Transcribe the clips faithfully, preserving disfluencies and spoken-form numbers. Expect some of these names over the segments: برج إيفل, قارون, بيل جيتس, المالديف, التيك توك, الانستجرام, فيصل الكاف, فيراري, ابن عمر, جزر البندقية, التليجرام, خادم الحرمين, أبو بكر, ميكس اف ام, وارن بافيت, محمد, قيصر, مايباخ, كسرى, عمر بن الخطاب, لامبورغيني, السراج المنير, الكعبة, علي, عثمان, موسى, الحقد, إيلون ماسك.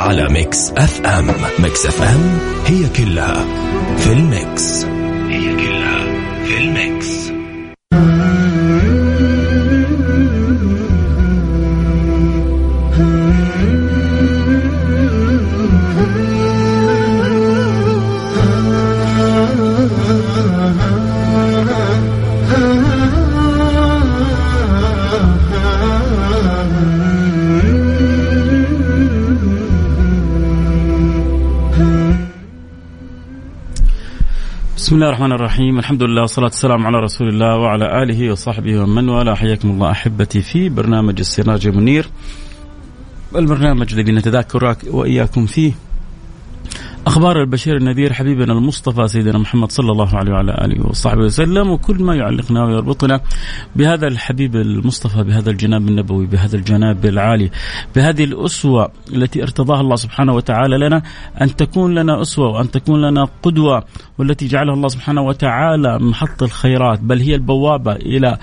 على ميكس اف ام. ميكس اف ام هي كلها في الميكس. هي كلها في الميكس. بسم الله الرحمن الرحيم، الحمد لله والصلاة والسلام على رسول الله وعلى آله وصحبه ومن والاه. حياكم الله أحبتي في برنامج السراج المنير، البرنامج الذي نتذاكر وإياكم فيه أخبار البشير النذير حبيبنا المصطفى سيدنا محمد صلى الله عليه وعلى آله وصحبه وسلم، وكل ما يعلقنا ويربطنا بهذا الحبيب المصطفى، بهذا الجناب النبوي، بهذا الجناب العالي، بهذه الأسوة التي ارتضاها الله سبحانه وتعالى لنا، أن تكون لنا أسوة وأن تكون لنا قدوة، والتي جعلها الله سبحانه وتعالى محط الخيرات، بل هي البوابة إلى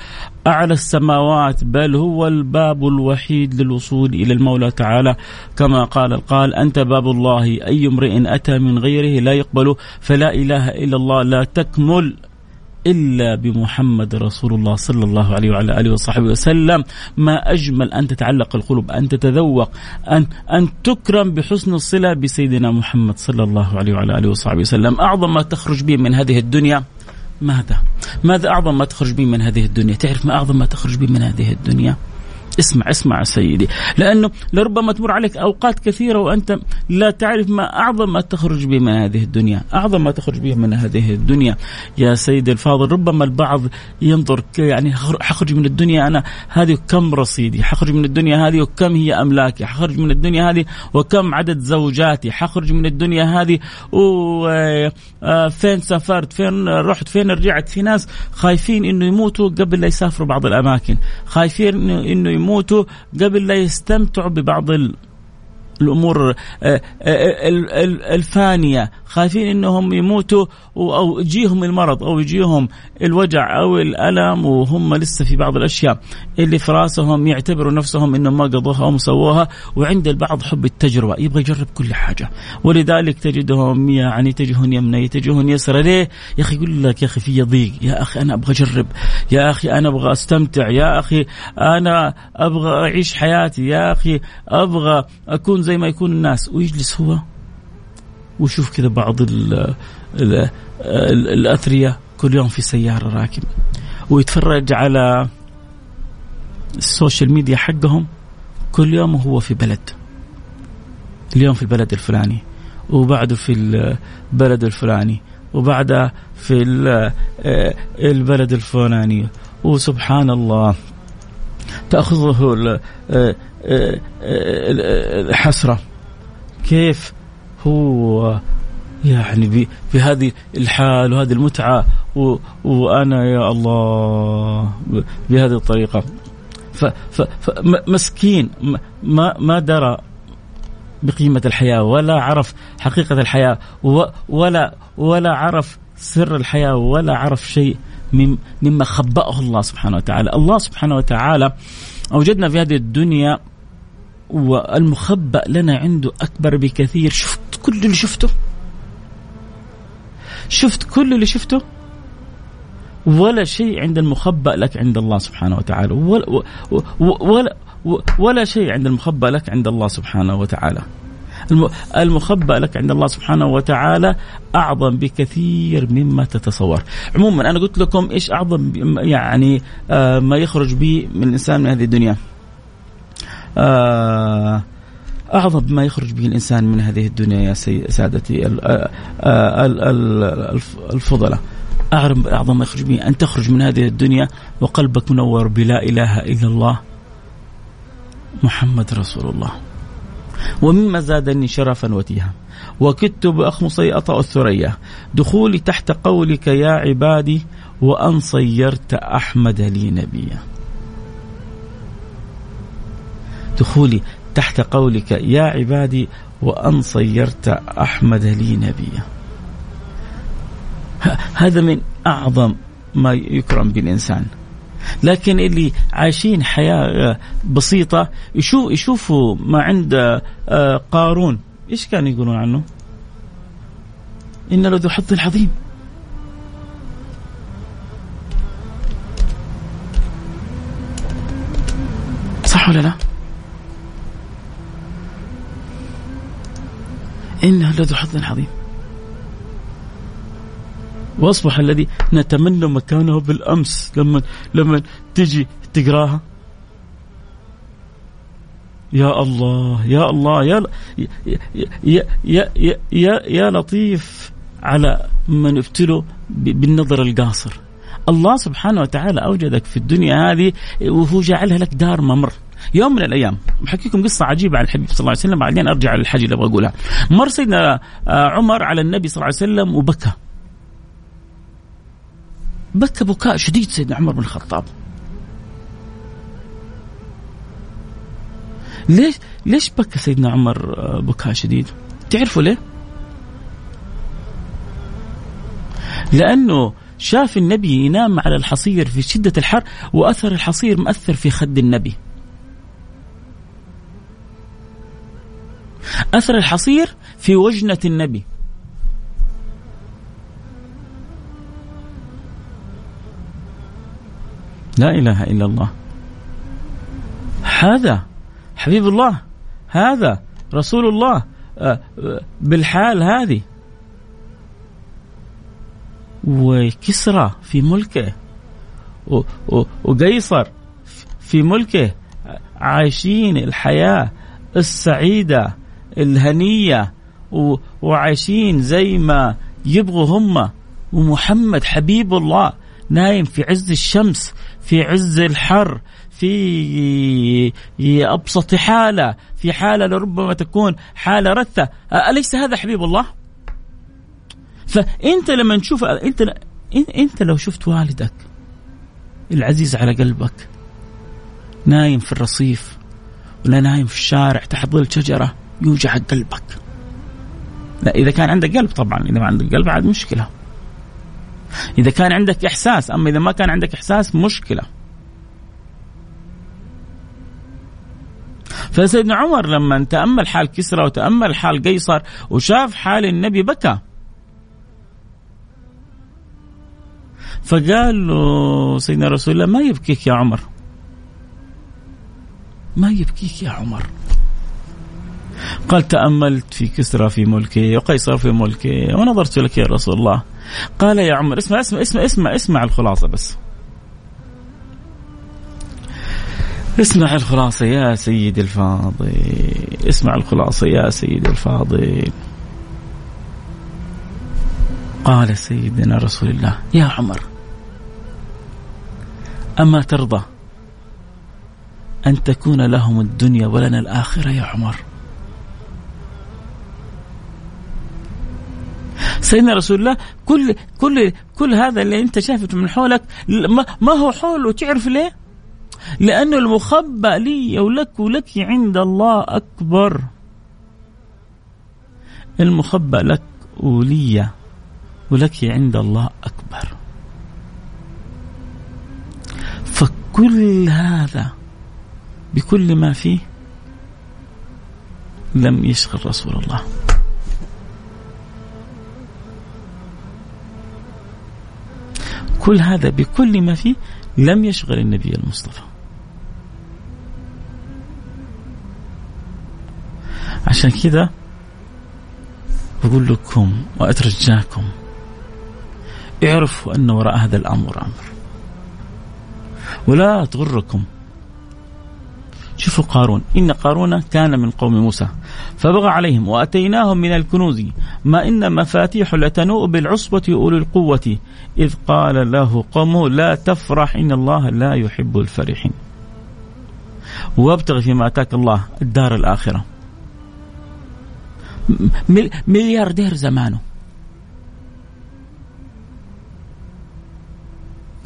أعلى السماوات، بل هو الباب الوحيد للوصول إلى المولى تعالى، كما قال القائل: أنت باب الله، أي امرئ أتى من غيره لا يقبله، فلا إله إلا الله لا تكمل إلا بمحمد رسول الله صلى الله عليه وعلى آله وصحبه وسلم. ما أجمل أن تتعلق القلوب، أن تتذوق، أن أن تكرم بحسن الصلة بسيدنا محمد صلى الله عليه وعلى آله وصحبه وسلم. أعظم ما تخرج به من هذه الدنيا ماذا؟ ماذا أعظم ما تخرج به من هذه الدنيا؟ تعرف ما أعظم ما تخرج به من هذه الدنيا؟ اسمع اسمع سيدي، لأنه لربما تمر عليك أوقات كثيرة وأنت لا تعرف ما أعظم ما تخرج به من هذه الدنيا. أعظم ما تخرج به من هذه الدنيا يا سيدي الفاضل، ربما البعض ينظر يعني حخرج من الدنيا أنا هذه كم رصيدي، حخرج من الدنيا هذه وكم هي أملاكي، حخرج من الدنيا هذه وكم عدد زوجاتي، حخرج من الدنيا هذه وفين سافرت، فين رحت، فين رجعت. في ناس خايفين إنه يموتوا قبل لا يسافروا بعض الأماكن، خايفين إنه يموتوا موتوا قبل لا يستمتعوا ببعض الأمور الفانية، خايفين أنهم يموتوا أو يجيهم المرض أو يجيهم الوجع أو الألم وهم لسه في بعض الأشياء اللي في راسهم، يعتبروا نفسهم أنهم ما قضوها أو مسووها. وعند البعض حب التجربة، يبغى يجرب كل حاجة، ولذلك تجدهم يعني تجهن يمنى تجهن يسرى. ليه يا أخي؟ يقول لك يا أخي في ضيق، يا أخي أنا أبغى أجرب، يا أخي أنا أبغى أستمتع، يا أخي أنا أبغى أعيش حياتي، يا أخي أبغى أكون زي ما يكون الناس. ويجلس هو ويشوف كذا بعض ال ال الأثرياء كل يوم في سيارة راكب، ويتفرج على السوشيال ميديا حقهم كل يوم وهو في بلد، اليوم في البلد الفلاني وبعده في البلد الفلاني وبعده في البلد الفلاني. وسبحان الله تأخذه الحسرة كيف هو يعني بهذه الحال وهذه المتعة، وأنا يا الله بهذه الطريقة. فمسكين ما ما درى بقيمة الحياة، ولا عرف حقيقة الحياة، ولا ولا عرف سر الحياة، ولا عرف شيء مما خبأه الله سبحانه وتعالى. الله سبحانه وتعالى أوجدنا في هذه الدنيا، والمخبأ لنا عنده أكبر بكثير. شفت كل اللي شفته، شفت كل اللي شفته، ولا شيء عند المخبأ لك عند الله سبحانه وتعالى، ولا ولا ولا شيء عند المخبأ لك عند الله سبحانه وتعالى. المخبأ لك عند الله سبحانه وتعالى أعظم بكثير مما تتصور. عموما أنا قلت لكم إيش أعظم يعني آه ما يخرج به من الإنسان من هذه الدنيا. آه أعظم ما يخرج به الإنسان من هذه الدنيا يا سادتي الفضلة، أعظم ما يخرج به أن تخرج من هذه الدنيا وقلبك منور بلا إله إلا الله محمد رسول الله. ومما زادني شرفا وتيها وكدت بأخمصي أطأ الثريا دخولي تحت قولك يا عبادي وأن صيرت أحمد لي نبيا. دخولي تحت قولك يا عبادي وأن صيرت أحمد لي نبيا. هذا من أعظم ما يكرم بالإنسان. لكن اللي عايشين حياة بسيطة يشوفوا ما عند قارون إيش كانوا يقولون عنه؟ إن له ذو حظ عظيم. صح ولا لا؟ إنه لذو حظ عظيم واصبح الذي نتمنى مكانه بالأمس. لما لما تجي تقراها يا الله يا الله يا يا يا يا, يا, يا لطيف على من ابتلوا بالنظر القاصر. الله سبحانه وتعالى أوجدك في الدنيا هذه وهو جعلها لك دار ممر يوم من الأيام. بحكيكم قصة عجيبة عن الحبيب صلى الله عليه وسلم بعدين أرجع على الحاجة اللي أبغى أقولها. مر سيدنا عمر على النبي صلى الله عليه وسلم وبكى بكى بكاء شديد سيدنا عمر بن الخطاب. ليش ليش بكى سيدنا عمر بكاء شديد؟ تعرفوا ليه؟ لأنه شاف النبي ينام على الحصير في شدة الحر وأثر الحصير مؤثر في خد النبي. أثر الحصير في وجنة النبي. لا إله إلا الله. هذا حبيب الله، هذا رسول الله بالحال هذه. وكسرى في ملكه وقيصر في ملكه عايشين الحياة السعيدة الهنية وعايشين زي ما يبغوا هم. ومحمد حبيب الله نايم في عز الشمس في عز الحر في أبسط حالة في حالة لربما تكون حالة رثة. أليس هذا حبيب الله؟ فأنت لما نشوف أنت أنت لو شفت والدك العزيز على قلبك نايم في الرصيف ولا نايم في الشارع تحت ظل شجرة يوجع قلبك. لا إذا كان عندك قلب طبعا، إذا ما عندك قلب عاد مشكلة. إذا كان عندك إحساس، أما إذا ما كان عندك إحساس مشكلة. فسيدنا عمر لما تأمل حال كسرى وتأمل حال قيصر وشاف حال النبي بكى. فقال له سيدنا رسول الله ما يبكيك يا عمر، ما يبكيك يا عمر؟ قال تأملت في كسرى في ملكي وقيصر في ملكي ونظرت لك يا رسول الله. قال يا عمر اسمع اسمع اسمع اسمع اسمع الخلاصة بس اسمع الخلاصة يا سيد الفاضل اسمع الخلاصة يا سيد الفاضل. قال سيدنا رسول الله يا عمر أما ترضى أن تكون لهم الدنيا ولنا الآخرة يا عمر؟ سيدنا رسول الله كل كل كل هذا اللي انت شافته من حولك ما, ما هو حول. وتعرف ليه؟ لأنه المخبأ لي ولك ولك عند الله أكبر. المخبأ لك ولي ولك عند الله أكبر. فكل هذا بكل ما فيه لم يشغل رسول الله. كل هذا بكل ما فيه لم يشغل النبي المصطفى. عشان كذا بقول لكم وأترجاكم اعرفوا أن وراء هذا الأمر أمر ولا تغركم. شوفوا قارون، إن قارون كان من قوم موسى فبغى عليهم وأتيناهم من الكنوز ما إن مفاتيح لتنوء بالعصبة أولي القوة إذ قال له قومه لا تفرح إن الله لا يحب الفرحين وابتغ فيما آتاك الله الدار الآخرة ملياردير زمانه.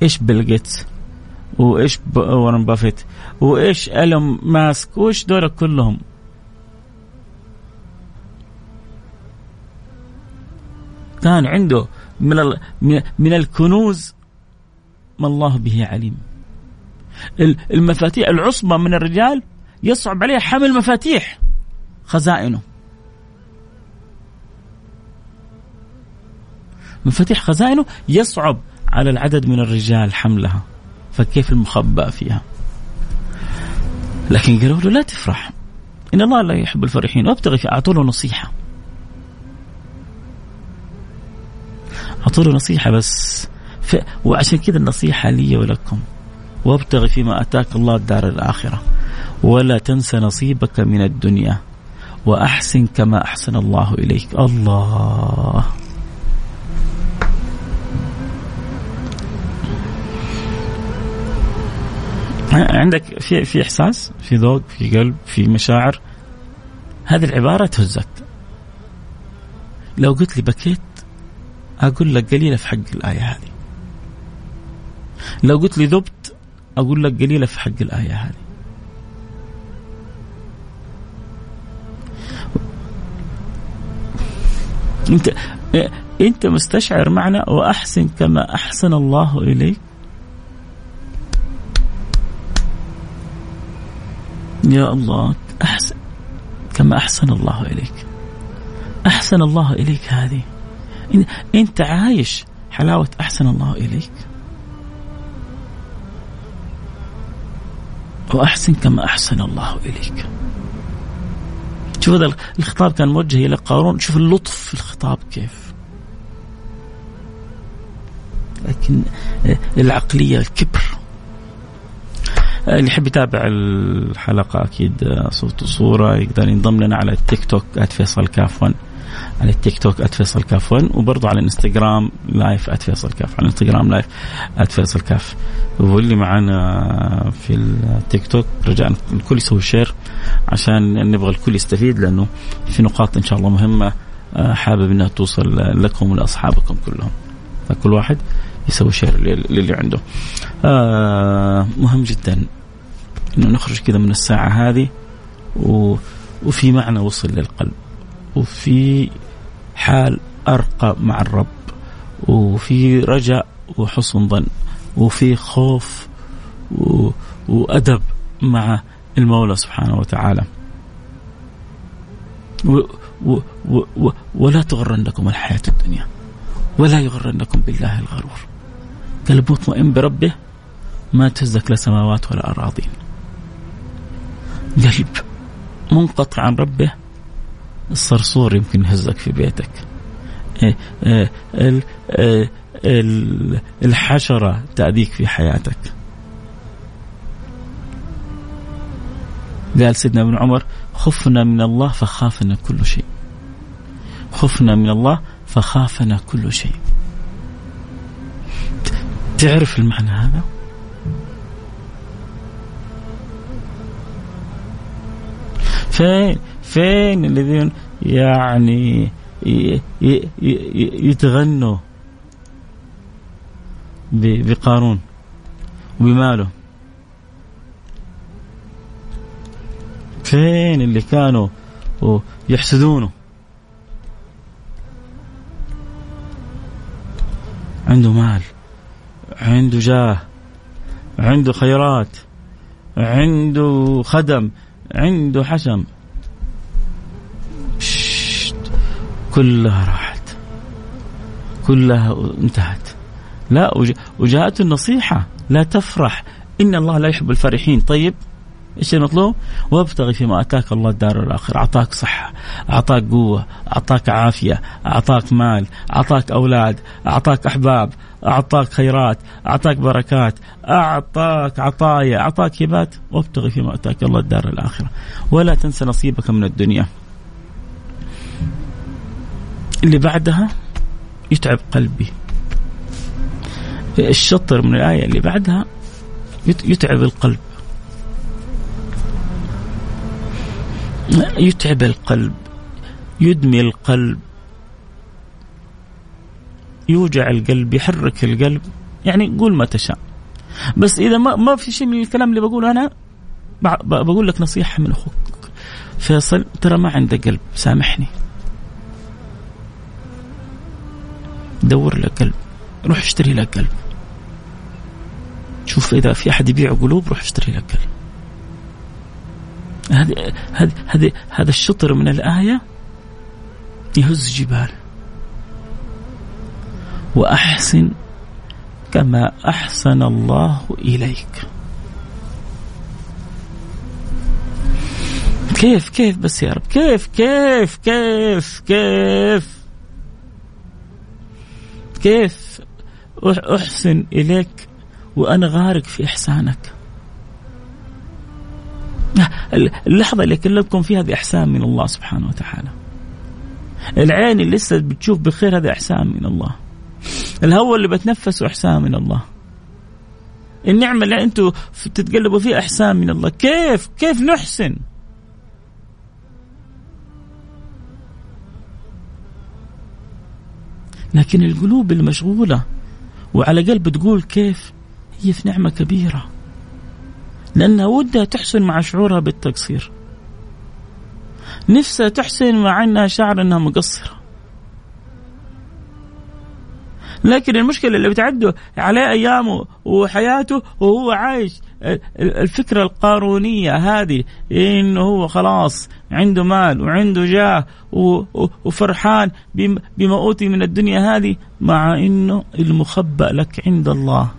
إيش بيل جيتس وإيش وارن بافيت وإيش إيلون ماسك وإيش دول كلهم؟ كان عنده من من الكنوز ما الله به عليم. المفاتيح، العصبة من الرجال يصعب عليه حمل مفاتيح خزائنه، مفاتيح خزائنه يصعب على العدد من الرجال حملها، فكيف المخبأ فيها؟ لكن قالوا له لا تفرح، إن الله لا يحب الفرحين، وابتغي في، أعطوا له نصيحة، أعطوا له نصيحة بس. ف... وعشان كذا النصيحة لي ولكم، وابتغي فيما أتاك الله الدار الآخرة ولا تنسى نصيبك من الدنيا وأحسن كما أحسن الله إليك. الله، عندك في في إحساس، في ذوق، في قلب، في مشاعر، هذه العبارة تهزك. لو قلت لي بكيت أقول لك قليلة في حق الآية هذه، لو قلت لي ذبت أقول لك قليلة في حق الآية هذه. أنت أنت مستشعر معنى وأحسن كما أحسن الله إليك؟ يا الله، أحسن كما أحسن الله إليك، أحسن الله إليك هذه، أنت عايش حلاوة أحسن الله إليك؟ وأحسن كما أحسن الله إليك. شوف هذا الخطاب كان موجه إلى قارون، شوف اللطف في الخطاب كيف، لكن العقلية، الكبر. اللي يحب يتابع الحلقة أكيد صوت وصورة يقدر ينضم لنا على التيك توك آت فيصل كاف ون، على التيك توك آت فيصل كاف ون، وبرضه على الانستجرام لايف آت فيصل كاف، على الانستجرام لايف آت فيصل كاف. واللي معنا في التيك توك رجاء الكل يسوي شير عشان نبغى الكل يستفيد، لأنه في نقاط إن شاء الله مهمة حابب أنها توصل لكم ولأصحابكم كلهم، فكل واحد يسوي شير للي عنده. آه مهم جدا إنه نخرج كذا من الساعة هذه و... وفي معنى وصل للقلب، وفي حال أرقى مع الرب، وفي رجاء وحسن ظن، وفي خوف و... وأدب مع المولى سبحانه وتعالى. و... و... و... ولا تغرنكم الحياة الدنيا ولا يغرنكم بالله الغرور. قلب مطمئن بربه ما تهزك لا سماوات ولا أراضين. قلب منقطع عن ربه، الصرصور يمكن يهزك في بيتك، الحشرة تأذيك في حياتك. قال سيدنا ابن عمر: خفنا من الله فخافنا كل شيء، خفنا من الله فخافنا كل شيء. تعرف المعنى هذا؟ فين فين الذين يعني يتغنوا بقارون وبماله؟ فين اللي كانوا يحسدونه؟ عنده مال، عنده جاه، عنده خيرات، عنده خدم، عنده حشم، كلها راحت، كلها انتهت. لا، وجاءت النصيحة: لا تفرح، إن الله لا يحب الفرحين. طيب إيش المطلوب؟ وابتغي فيما أتاك الله الدار الآخرة. أعطاك صحة، أعطاك قوة، أعطاك عافية، أعطاك مال، أعطاك أولاد، أعطاك أحباب، أعطاك خيرات، أعطاك بركات، أعطاك عطايا، أعطاك هبات. وابتغي فيما أتاك الله الدار الآخرة ولا تنسى نصيبك من الدنيا. اللي بعدها يتعب قلبي، الشطر من الآية اللي بعدها يتعب القلب، يتعب القلب يدمي القلب، يوجع القلب، يحرك القلب، يعني قول ما تشاء. بس إذا ما ما في شيء من الكلام اللي بقوله أنا بقول لك نصيحة من أخوك فيصل، ترى ما عنده قلب، سامحني، دور له قلب، روح اشتري له قلب، شوف إذا في أحد يبيع قلوب روح اشتري له قلب. هذا هذا هذا هذا الشطر من الآية يهز جبال. وأحسن كما أحسن الله إليك. كيف كيف بس يا رب، كيف كيف كيف كيف كيف أحسن إليك وأنا غارق في إحسانك؟ اللحظة اللي أكلمكم فيها هذه إحسان من الله سبحانه وتعالى. العين اللي لسه بتشوف بخير هذا إحسان من الله. الهواء اللي بتنفسه إحسان من الله. النعمة اللي أنتوا بتتقلبوا فيها إحسان من الله. كيف كيف نحسن؟ لكن القلوب المشغولة وعلى قلب تقول كيف، هي في نعمة كبيرة، لأنها ودها تحسن مع شعورها بالتقصير، نفسها تحسن مع أنها شعر أنها مقصرة. لكن المشكلة اللي بتعده عليه أيامه وحياته وهو عايش الفكرة القارونية هذه، إنه هو خلاص عنده مال وعنده جاه وفرحان بما أوتي من الدنيا هذه، مع إنه المخبأ لك عند الله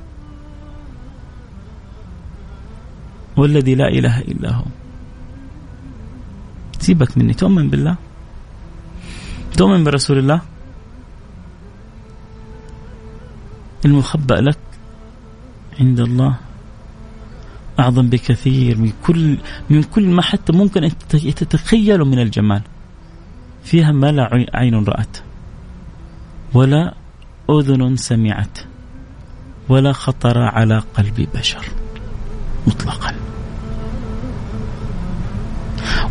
والذي لا إله إلا هو. سيبك مني، تؤمن بالله، تؤمن برسول الله، المخبأ لك عند الله أعظم بكثير من كل من كل ما حتى ممكن أن تتخيله من الجمال. فيها ما لا عين رأت ولا أذن سمعت ولا خطر على قلب بشر مطلقا،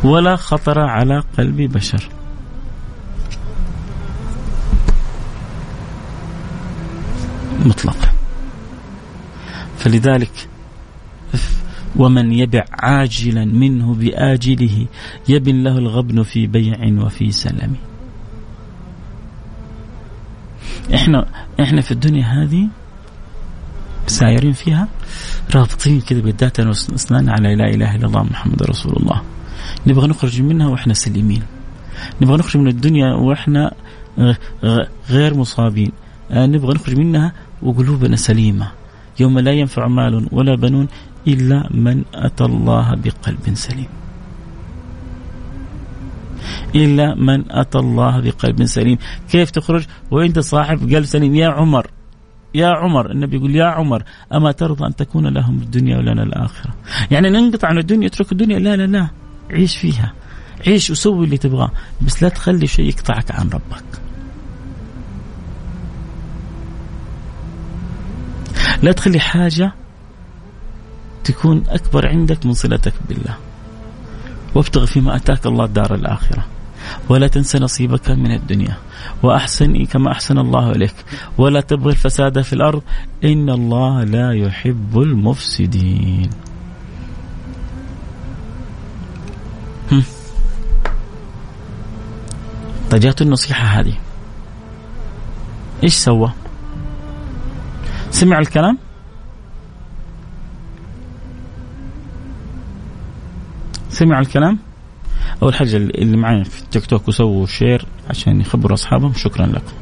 ولا خطر على قلب بشر. مطلقا. فلذلك ومن يبع عاجلا منه بآجله يبن له الغبن في بيع وفي سلم. احنا احنا في الدنيا هذه سايرين فيها رابطين كده بيداتنا واسناننا على لا اله الا الله محمد رسول الله. نبغى نخرج منها واحنا سليمين، نبغى نخرج من الدنيا واحنا غير مصابين، نبغى نخرج منها وقلوبنا سليمة. يوم لا ينفع مال ولا بنون إلا من أتى الله بقلب سليم. إلا من أتى الله بقلب سليم. كيف تخرج وإنت صاحب قلب سليم؟ يا عمر يا عمر، النبي يقول يا عمر أما ترضى أن تكون لهم الدنيا ولنا الآخرة؟ يعني ننقطع عن الدنيا، اترك الدنيا؟ لا لا لا، عيش فيها، عيش وسوي اللي تبغاه، بس لا تخلي شيء يقطعك عن ربك. لا تخلي حاجة تكون أكبر عندك من صلتك بالله. وابتغ فيما أتاك الله دار الآخرة ولا تنسى نصيبك من الدنيا وأحسن كما أحسن الله إليك ولا تبغي الفساد في الأرض إن الله لا يحب المفسدين. تجاهت النصيحة هذه، إيش سوى؟ سمع الكلام سمع الكلام أول حاجة اللي معايا في التيك توك وسووا شير عشان يخبروا أصحابهم، شكرا لكم،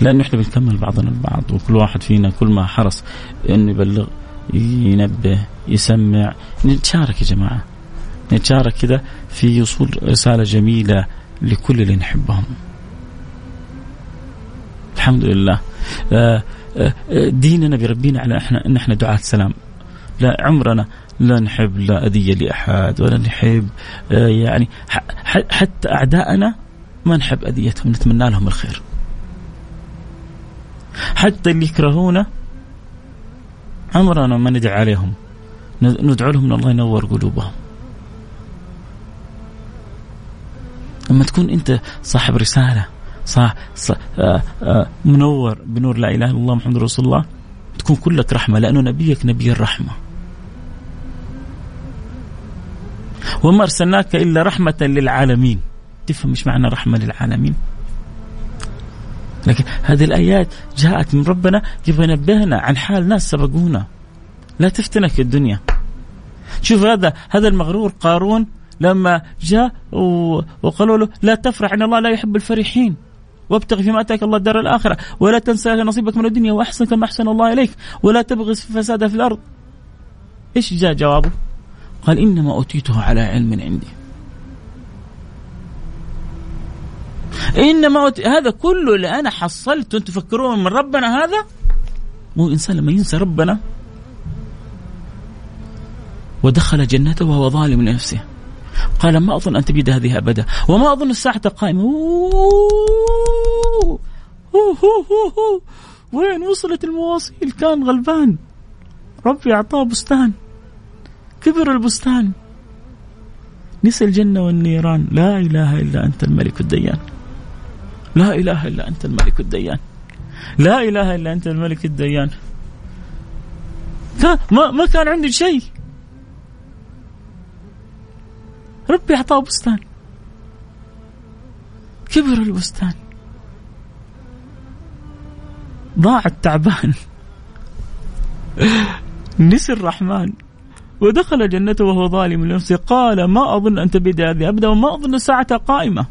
لأنه إحنا بنكمل بعضنا البعض، وكل واحد فينا كل ما حرص إنه يبلغ ينبه يسمع. نتشارك يا جماعة، نتشارك كده في وصول رسالة جميلة لكل اللي نحبهم. الحمد لله ديننا بربينا على احنا ان احنا دعاة سلام. لا عمرنا لا نحب لا أذية لأحد ولا نحب يعني حتى أعداءنا ما نحب أذيتهم، نتمنى لهم الخير. حتى اللي يكرهونا عمرنا ما ندعي عليهم، ندعو لهم الله ينور قلوبهم. لما تكون أنت صاحب رسالة صح منور بنور لا إله إلا الله محمد رسول الله تكون كلك رحمة، لأنه نبيك نبي الرحمة. وما أرسلناك إلا رحمة للعالمين. تفهم مش معنى رحمة للعالمين؟ لكن هذه الآيات جاءت من ربنا كيف نبهنا عن حال ناس سبقونا. لا تفتنك الدنيا. شوف هذا هذا المغرور قارون لما جاء وقالوا له لا تفرح إن الله لا يحب الفرحين، وابتغ فيما آتاك الله الدار الآخرة ولا تنسى نصيبك من الدنيا وأحسن كما أحسن الله إليك ولا تبغي فسادا في الأرض. إيش جاء جوابه؟ قال إنما أوتيته على علم عندي. إنما أوتي... هذا كله اللي أنا حصلته أنتم تفكرون من ربنا. هذا مو إنسان لما ينسى ربنا ودخل جنته وهو ظالم لنفسه قال ما أظن أن تبيد هذه أبدا وما أظن الساعة قائمة. أوه أوه أوه أوه. وين وصلت المواصيل؟ كان غلبان، ربي أعطاه بستان، كبر البستان، نسى الجنة والنيران. لا إله إلا أنت الملك الديان، لا إله إلا أنت الملك الديان، لا إله إلا أنت الملك الديان. ما ما كان عنده شيء، ربي أعطاه بستان، كبر البستان، ضاع التعبان، نسي الرحمن ودخل جنته وهو ظالم لنفسه قال ما أظن أن تبيد هذه أبدا وما أظن الساعة قائمة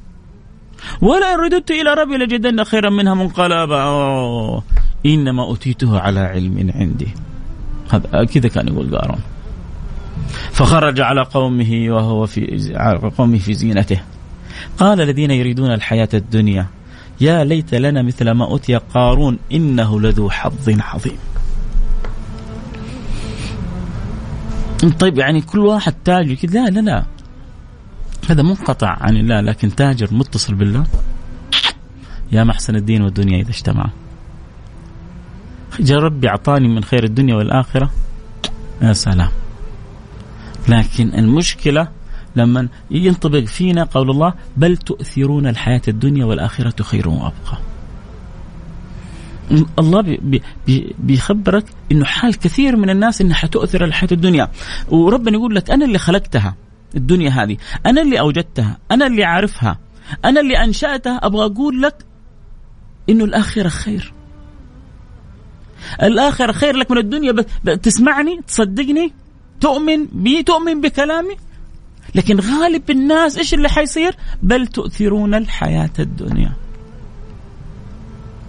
ولا إن رددت إلى ربي لأجدن خيرا منها منقلبا. إنما أوتيته على علم عندي. هذا كذا كان يقول قارون. فخرج على قومه وهو في على قومه في زينته. قال الذين يريدون الحياة الدنيا يا ليت لنا مثل ما أوتي قارون إنه لذو حظ عظيم. طيب يعني كل واحد تاجر كذا؟ لا لا لا، هذا منقطع عن الله. لكن تاجر متصل بالله يا محسن الدين والدنيا إذا اجتمع. يا ربي أعطاني من خير الدنيا والآخرة، يا سلام. لكن المشكلة لما ينطبق فينا قول الله بل تؤثرون الحياة الدنيا والآخرة خير وأبقى. الله بي بي بيخبرك إنه حال كثير من الناس إنها حتؤثر الحياة الدنيا، وربنا يقول لك أنا اللي خلقتها الدنيا هذه، أنا اللي أوجدتها، أنا اللي عارفها، أنا اللي أنشأتها. أبغى أقول لك إنه الآخرة خير، الآخرة خير لك من الدنيا. تسمعني، تصدقني، تؤمن بي، تؤمن بكلامي. لكن غالب الناس إيش اللي حيصير؟ بل تؤثرون الحياة الدنيا.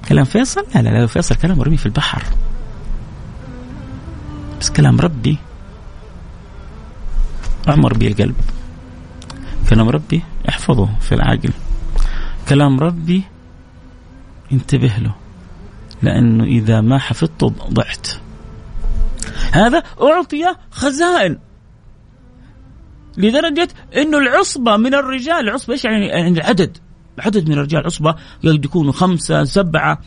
كلام فيصل؟ لا لا لا، فيصل كلام رمي في البحر، بس كلام ربي أعمر به القلب، كلام ربي احفظه في العقل، كلام ربي انتبه له، لأنه إذا ما حفظته ضعت. هذا أعطي خزائن لدرجة أنه العصبة من الرجال، العصبة إيش يعني؟ يعني العدد، عدد من الرجال عصبة قد يكونوا خمسة سبعة،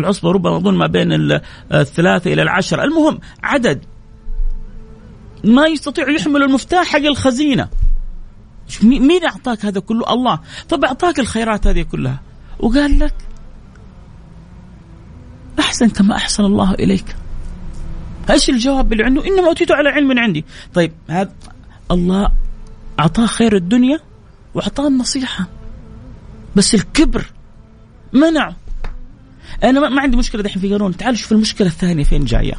العصبة ربما أظن ما بين الثلاثة إلى العشرة، المهم عدد ما يستطيع يحمل المفتاح حق الخزينة. مين أعطاك هذا كله؟ الله. طب أعطاك الخيرات هذه كلها وقال لك أحسن كما أحسن الله إليك. إيش الجواب اللي عنده؟ إنما أوتيته على علم عندي. طيب هذا الله أعطاه خير الدنيا وأعطاه النصيحة، بس الكبر منع. أنا ما عندي مشكلة دحين في قارون، تعالوا شوف المشكلة الثانية فين جاية.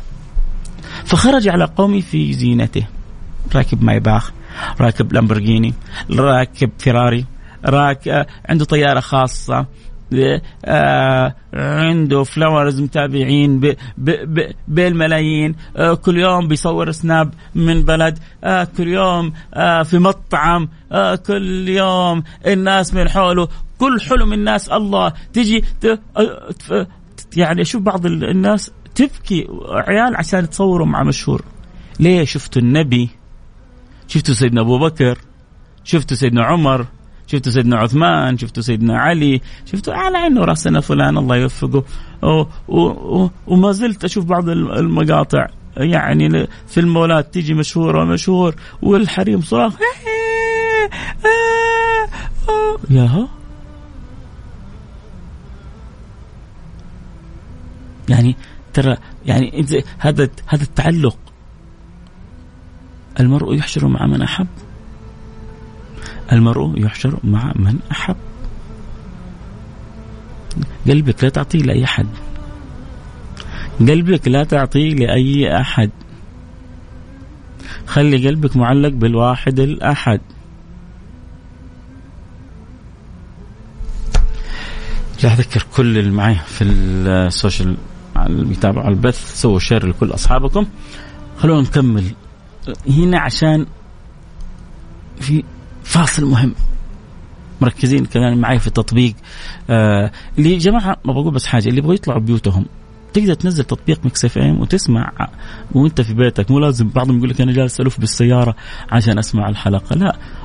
فخرج على قومي في زينته، راكب مايباخ، راكب لامبورغيني، راكب فيراري، راكب عنده طيارة خاصة، عنده فلاورز متابعين ب... ب... ب... بالملايين، كل يوم بيصور سناب من بلد، كل يوم في مطعم، كل يوم الناس من حوله، كل حلم الناس الله تجي ت... يعني أشوف بعض الناس تبكي عيال عشان تصوروا مع مشهور. ليه؟ شفتوا النبي، شفتوا سيدنا أبو بكر، شفتوا سيدنا عمر، شفتوا سيدنا عثمان، شفتوا سيدنا علي، شفتوا على إنه رأسنا فلان الله يوفقه. وما زلت أشوف بعض المقاطع يعني في المولات تيجي مشهورة مشهور والحريم صراخ ياها يعني ترى يعني هذا هذا التعلق. المرء يحشر مع من أحب، المرء يحشر مع من أحب. قلبك لا تعطيه لأي أحد، قلبك لا تعطيه لأي أحد، خلي قلبك معلق بالواحد الأحد. لا أذكر كل اللي معي في السوشيال يتابعوا البث، سووا شير لكل أصحابكم. خلونا نكمل هنا عشان في فاصل مهم. مركزين كمان معي في التطبيق آه اللي جماعة ما بقول بس حاجة، اللي بغوا يطلعوا بيوتهم تقدر تنزل تطبيق ميكس اف ام وتسمع وانت في بيتك. مو لازم، بعضهم يقول لك انا جالس الف بالسياره عشان اسمع الحلقه،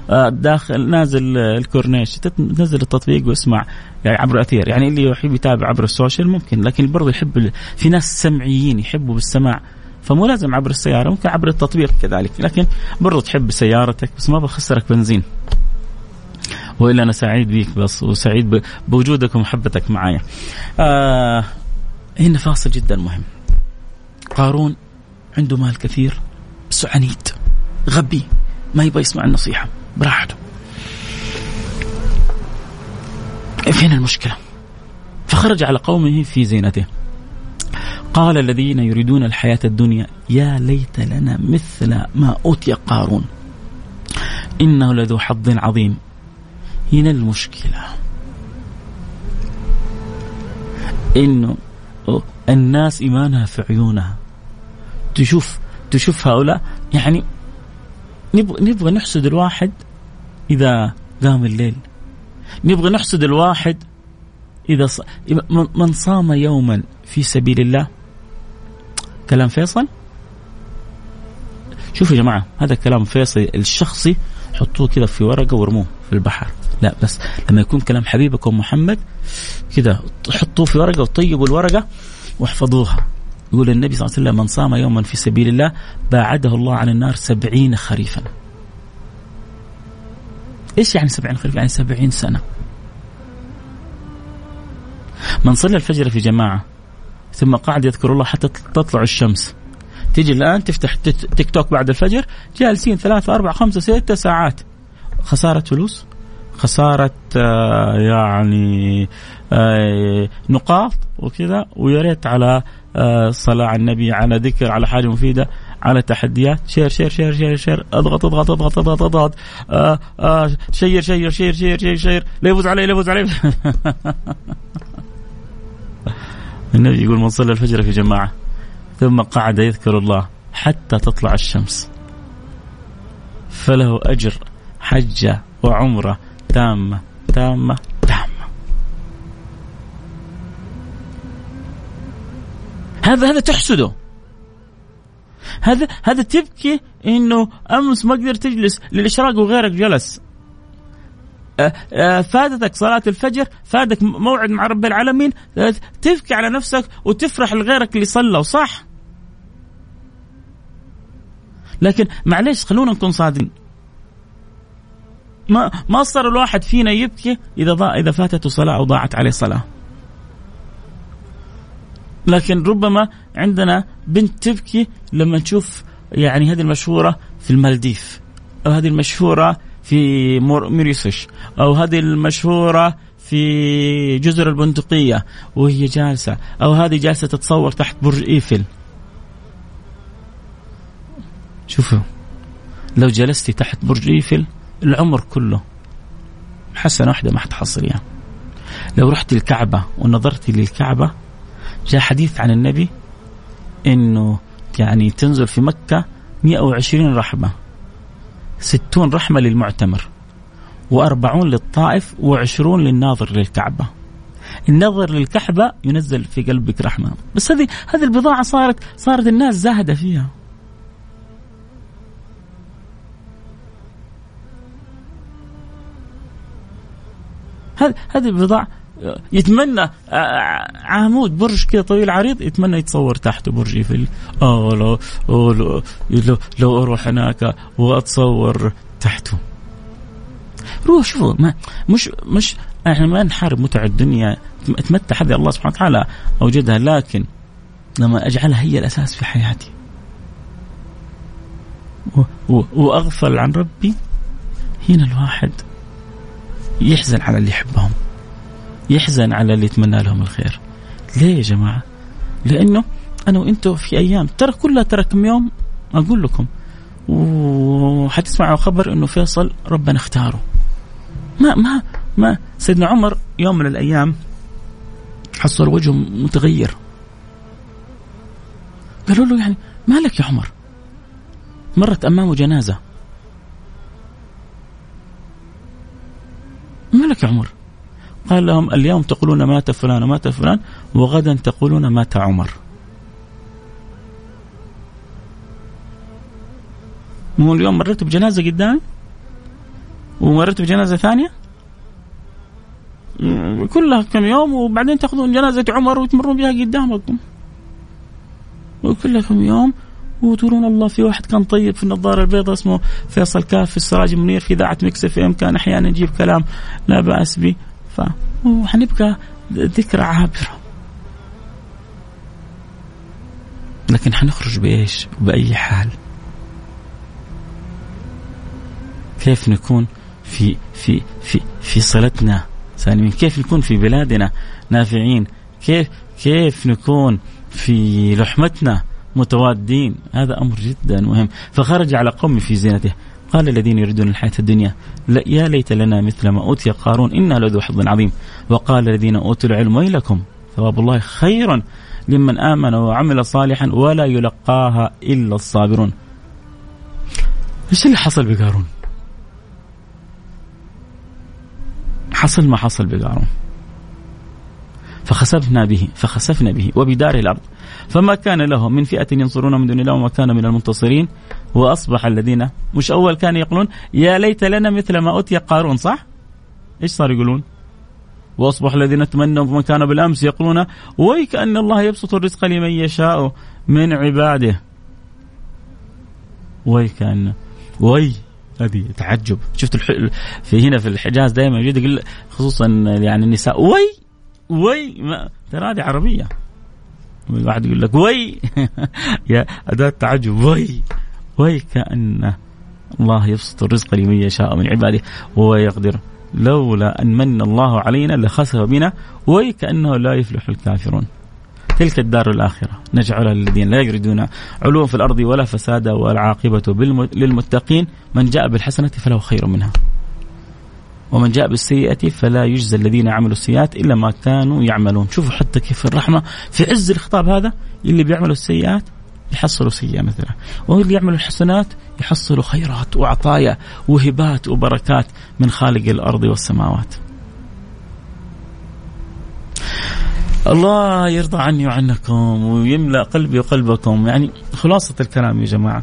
لا داخل نازل الكورنيش تنزل التطبيق واسمع يعني عبر اثير. يعني اللي يحب يتابع عبر السوشيال ممكن، لكن برضه يحب، في ناس سمعيين يحبوا بالسماع، فمو لازم عبر السياره، ممكن عبر التطبيق كذلك. لكن برضه تحب سيارتك بس ما بخسرك بنزين. والا انا سعيد بيك بس، وسعيد بوجودك ومحبتك معايا. آه هنا فاصل جدا مهم. قارون عنده مال كثير بس عنيد غبي، ما يبغى يسمع النصيحة براحته. فين المشكلة؟ فخرج على قومه في زينته، قال الذين يريدون الحياة الدنيا يا ليت لنا مثل ما أوتي قارون إنه لذو حظ عظيم. هنا المشكلة، إنه الناس إيمانها في عيونها. تشوف تشوف هؤلاء، يعني نبغى نبغى نحسد الواحد إذا قام الليل، نبغى نحسد الواحد إذا ص... من صام يوما في سبيل الله. كلام فيصل. شوفوا يا جماعة، هذا كلام فيصل الشخصي، حطوه كذا في ورقة ورموه في البحر. لا بس لما يكون كلام حبيبكم محمد كده حطوه في ورقة وطيبوا الورقة واحفظوها. يقول النبي صلى الله عليه وسلم من صام يوما في سبيل الله باعده الله عن النار سبعين خريفا. ايش يعني سبعين خريف؟ يعني سبعين سنة. من صلى الفجر في جماعة ثم قاعد يذكر الله حتى تطلع الشمس، تيجي الآن تفتح تيك توك بعد الفجر جالسين ثلاثة أربعة خمسة ستة ساعات، خسارة فلوس، خسارة آه يعني آه نقاط وكذا. وياريت على آه صلاة على النبي، على ذكر، على حاجة مفيدة، على تحديات. شير شير شير شير شير، اضغط اضغط اضغط اضغط اضغط آه آه شير شير شير شير شير شير، لا يفوز عليه لا يفوز عليه. النبي يقول من صلى الفجر في جماعة ثم قعد يذكر الله حتى تطلع الشمس فله أجر حجة وعمرة تامة تامة تامة. هذا هذا تحسده، هذا هذا تبكي إنه أمس ما قدرت تجلس للإشراق وغيرك جلس، فاتتك صلاة الفجر، فاتك موعد مع رب العالمين، تبكي على نفسك وتفرح لغيرك اللي صلى وصح. لكن معليش خلونا نكون صادقين، ما ما صار الواحد فينا يبكي إذا ضاع إذا فاتته صلاة أو ضاعت عليه صلاة. لكن ربما عندنا بنت تبكي لما نشوف يعني هذه المشهورة في المالديف، أو هذه المشهورة في موريسيش، أو هذه المشهورة في جزر البندقية وهي جالسة، أو هذه جالسة تتصور تحت برج إيفل. شوفوا لو جلستي تحت برج إيفل العمر كله حسنة واحدة ما حتحصليها. لو رحت الكعبة ونظرت للكعبة، جاء حديث عن النبي إنه يعني تنزل في مكة مئة وعشرين رحمة، ستون رحمة للمعتمر، وأربعون للطائف، وعشرون للناظر للكعبة. النظر للكعبة ينزل في قلبك رحمة. بس هذه هذه البضاعة صارت صارت الناس زاهدة فيها. هذه هذه البضاعة يتمنى عمود برج كده طويل عريض يتمنى يتصور تحته برج إيفل. أو لو, أو لو, لو أروح هناك وأتصور تحته. روح شوفوا. ما مش مش احنا ما نحارب متع الدنيا، اتمتع هذه الله سبحانه وتعالى اوجدها، لكن لما اجعلها هي الاساس في حياتي واغفل عن ربي، هنا الواحد يحزن على اللي يحبهم، يحزن على اللي يتمنى لهم الخير. ليه يا جماعة؟ لأنه أنا وإنتوا في أيام ترى كلها ترى كم يوم أقول لكم، وحتسمعوا خبر إنه فيصل ربنا اختاره. ما ما ما سيدنا عمر يوم من الأيام حصل وجهه متغير، قالوا له يعني ما لك يا عمر؟ مرت أمامه جنازة، ما لك يا عمر؟ قال لهم اليوم تقولون مات فلان ومات فلان، وغدا تقولون مات عمر. مو اليوم مررت بجنازة قدامي ومررت بجنازة ثانية كلها كم يوم، وبعدين تأخذون جنازة عمر وتمرون بها قدامكم وكلها كم يوم وتقولون الله. في واحد كان طيب في النظارة البيضاء اسمه فيصل الكاف في السراج المنير في إذاعة ميكس اف ام، كان أحيانا يجيب كلام لا بأس به، وحنبقى ذكرى عابرة. لكن حنخرج بإيش وبأي حال؟ كيف نكون في في في في صلتنا سالمين؟ كيف نكون في بلادنا نافعين؟ كيف كيف نكون في لحمتنا متوادين؟ هذا أمر جدا مهم. فخرج على قومي في زينته، قال الذين يريدون الحياة الدنيا لا يا ليت لنا مثل ما أوتي قارون إنا لذو حظ عظيم، وقال الذين أوتوا العلم ويلكم ثواب الله خير لمن آمن وعمل صالحا ولا يلقاها إلا الصابرون. إيش اللي حصل بقارون؟ حصل ما حصل بقارون، فخسفنا به فخسفنا به وبداره الأرض فما كان له من فئة ينصرون من دون الله وما كان من المنتصرين وأصبح الذين، مش أول كان يقولون يا ليت لنا مثل ما أوتي قارون، صح؟ إيش صار يقولون؟ وأصبح الذين تمنوا بما كان بالأمس يقولون ويك أن الله يبسط الرزق لمن يشاء من عباده. ويك أن وي هذه تعجب. شفت الح... في هنا في الحجاز دائما يجي يقول خصوصا يعني النساء وي وي، ما ترى هذه عربية، الواحد يقول لك وي يا أداة تعجب. وي ويكأن الله يبسط الرزق لمن يشاء من عباده ويقدر لولا أن من الله علينا لخسف بنا ويكأنه لا يفلح الكافرون. تلك الدار الآخرة نجعلها للذين لا يريدون علوا في الأرض ولا فسادا والعاقبة للمتقين. من جاء بالحسنة فله خير منها ومن جاء بالسيئة فلا يجزى الذين عملوا السيئات إلا ما كانوا يعملون. شوفوا حتى كيف الرحمة في عز الخطاب هذا، اللي بيعملوا السيئات يحصلوا سيئة مثلا، واللي يعملوا الحسنات يحصلوا خيرات وعطايا وهبات وبركات من خالق الأرض والسماوات. الله يرضى عني وعنكم ويملأ قلبي وقلبكم. يعني خلاصة الكلام يا جماعة،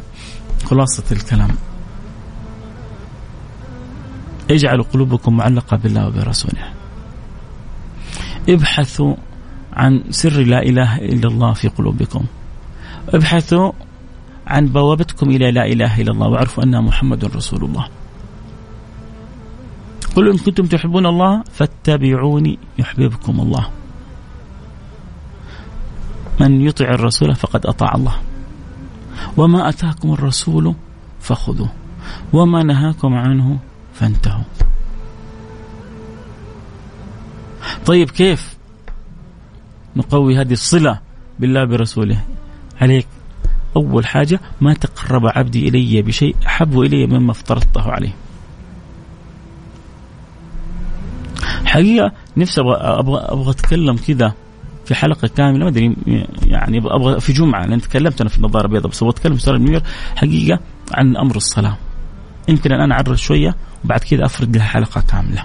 خلاصة الكلام اجعلوا قلوبكم معلقة بالله وبرسوله. ابحثوا عن سر لا إله إلا الله في قلوبكم، ابحثوا عن بوابتكم إلى لا إله إلا الله، واعرفوا أن محمد رسول الله. قل إن كنتم تحبون الله فاتبعوني يحببكم الله، من يطع الرسول فقد أطاع الله، وما أتاكم الرسول فخذوه وما نهاكم عنه فانتهوا. طيب كيف نقوي هذه الصلة بالله برسوله؟ عليك أول حاجة ما تقرب عبدي إلي بشيء أحب إلي مما افترضته عليه. حقيقة نفسي أبغى, أبغى, أبغى أتكلم كذا في حلقة كاملة، ما أدري يعني أبغى في جمعة، لأن تكلمت أنا في النظارة البيضاء بس أبغى أتكلم صار منير حقيقة عن أمر الصلاة. يمكن أن أنا أعرض شوية وبعد كذا أفرد لها حلقة كاملة.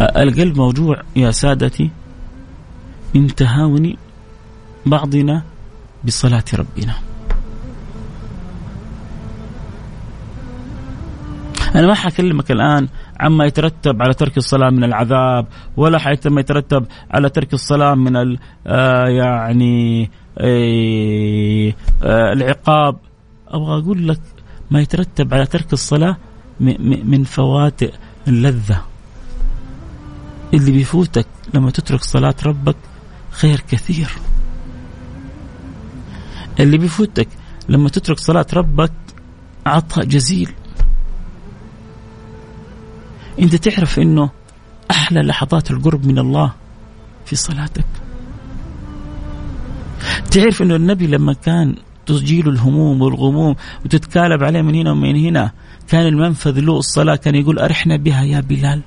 القلب موجوع يا سادتي من تهاون بعضنا بصلاة ربنا. أنا ما حكلمك الآن عما يترتب على ترك الصلاة من العذاب، ولا حتى ما يترتب على ترك الصلاة من يعني العقاب. أبغى أقول لك ما يترتب على ترك الصلاة من فواتئ اللذة اللي بيفوتك لما تترك صلاة ربك خير كثير. اللي بيفوتك لما تترك صلاة ربك عطاء جزيل. انت تعرف انه احلى لحظات القرب من الله في صلاتك. تعرف انه النبي لما كان تسجيل الهموم والغموم وتتكالب عليه من هنا ومن هنا كان المنفذ له الصلاة، كان يقول أرحنا بها يا بلال.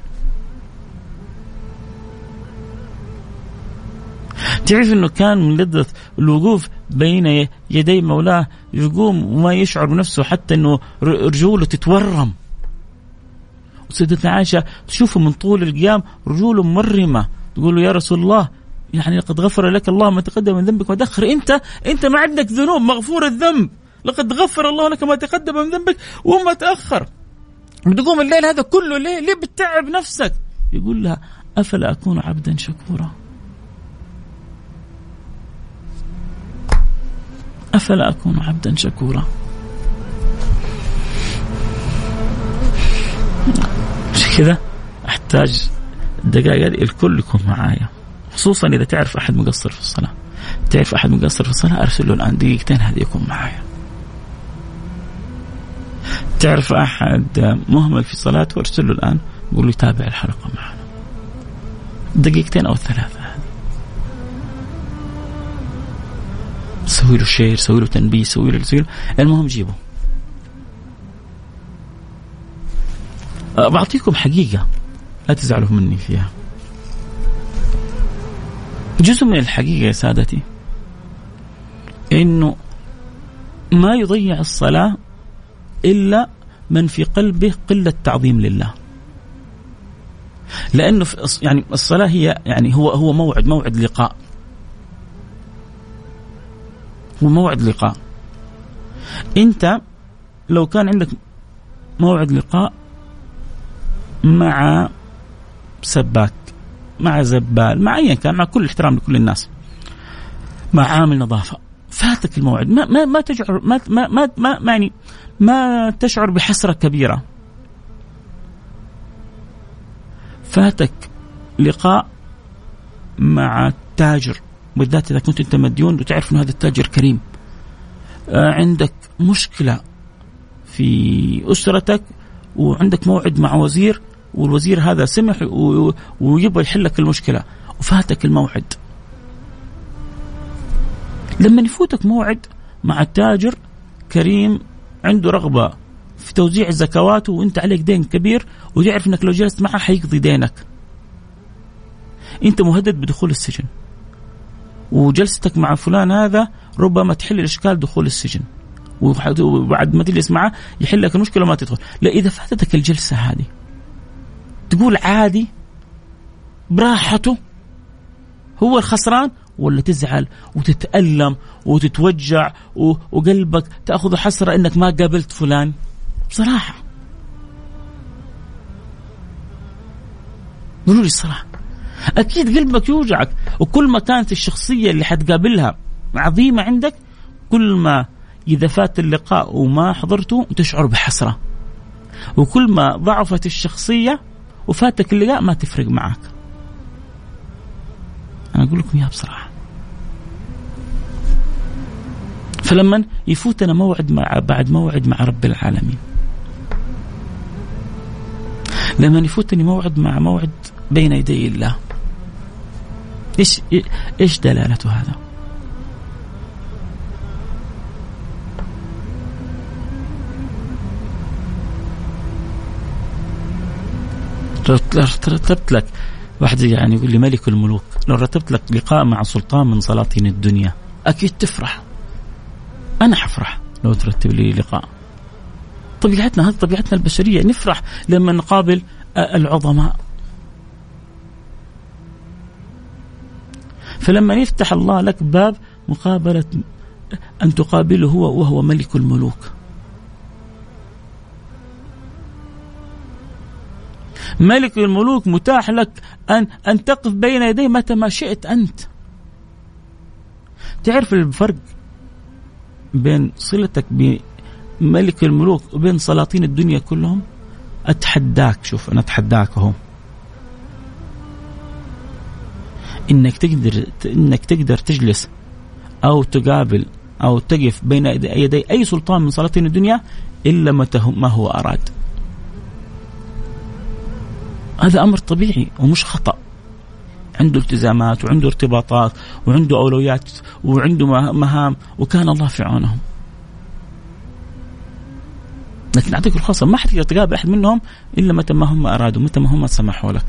تعرف أنه كان من لذة الوقوف بين يدي مولاه يقوم وما يشعر بنفسه حتى أنه رجوله تتورم. وسيدتنا عائشة تشوفه من طول القيام رجوله مرمة، تقول له يا رسول الله يعني لقد غفر لك الله ما تقدم من ذنبك ودخر، أنت أنت ما عندك ذنوب مغفور الذنب، لقد غفر الله لك ما تقدم من ذنبك وما تأخر، بتقوم الليل هذا كله ليه ليه بتتعب نفسك؟ يقول لها أفلا أكون عبدا شكورا، أفلا أكون عبدا شكورا. مش كذا أحتاج الدقائق هذه الكل يكون معايا، خصوصا إذا تعرف أحد مقصر في الصلاة. تعرف أحد مقصر في الصلاة أرسل له الآن دقيقتين هذه يكون معايا. تعرف أحد مهمل في صلاته أرسل له الآن قول له تابع الحلقة معنا دقيقتين أو ثلاثة، هذه سوي له شير، سوي له تنبيه، سوي له سوي له المهم جيبه. بعطيكم حقيقة لا تزعلوا مني فيها، جزء من الحقيقة يا سادتي إنه ما يضيع الصلاة إلا من في قلبه قلة تعظيم لله، لأنه يعني الصلاة هي يعني هو هو موعد موعد لقاء وموعد لقاء. أنت لو كان عندك موعد لقاء مع سباك، مع زبال، مع أيا كان، مع كل احترام لكل الناس، مع عامل نظافة، فاتك الموعد ما ما ما تشعر ما ما ما يعني ما تشعر بحسرة كبيرة. فاتك لقاء مع تاجر، بالذات إذا كنت أنت مديون وتعرف إنه هذا التاجر كريم. عندك مشكلة في أسرتك وعندك موعد مع وزير والوزير هذا سمح ويبغى يحلك المشكلة وفاتك الموعد. لما يفوتك موعد مع التاجر كريم عنده رغبة في توزيع زكواته وانت عليك دين كبير ويعرف انك لو جلست معه حيقضي دينك، انت مهدد بدخول السجن، وجلستك مع فلان هذا ربما تحل الاشكال دخول السجن، وبعد ما تجلس معه يحلك المشكلة ما تدخل. لا، اذا فاتتك الجلسة هذه تقول عادي براحته هو الخسران، ولا تزعل وتتألم وتتوجع وقلبك تأخذ حسرة إنك ما قابلت فلان؟ بصراحة قولوا لي الصراحة، أكيد قلبك يوجعك، وكل ما كانت الشخصية اللي حتقابلها عظيمة عندك كل ما إذا فات اللقاء وما حضرته تشعر بحسرة، وكل ما ضعفت الشخصية وفاتك اللقاء ما تفرق معك. أنا أقول لكم يا بصراحة، فلما يفوتنا موعد مع بعد موعد مع رب العالمين، لما يفوتني موعد مع موعد بين يدي الله، إيش إيش دلالته هذا؟ رتبت لك واحد يعني يقول لي ملك الملوك، لو رتبت لك لقاء مع سلطان من سلاطين الدنيا أكيد تفرح. أنا حفرح لو ترتب لي لقاء. طبيعتنا هذه طبيعتنا البشرية، نفرح لما نقابل العظماء. فلما يفتح الله لك باب مقابلة أن تقابله هو وهو ملك الملوك، ملك الملوك متاح لك أن أن تقف بين يديه متى ما شئت أنت. تعرف الفرق بين صلتك ملك الملوك وبين سلاطين الدنيا كلهم، أتحداك، شوف أنا أتحداك أهو، إنك تقدر إنك تقدر تجلس أو تقابل أو تقف بين يدي أي سلطان من سلاطين الدنيا إلا ما هو أراد. هذا أمر طبيعي ومش خطأ، عنده التزامات وعنده ارتباطات وعنده أولويات وعنده مهام، وكان الله في عونهم. لكن أعطيك الخاصة، ما حد يتقابل أحد منهم إلا متى ما هم أرادوا، متى ما هم سمحوا لك.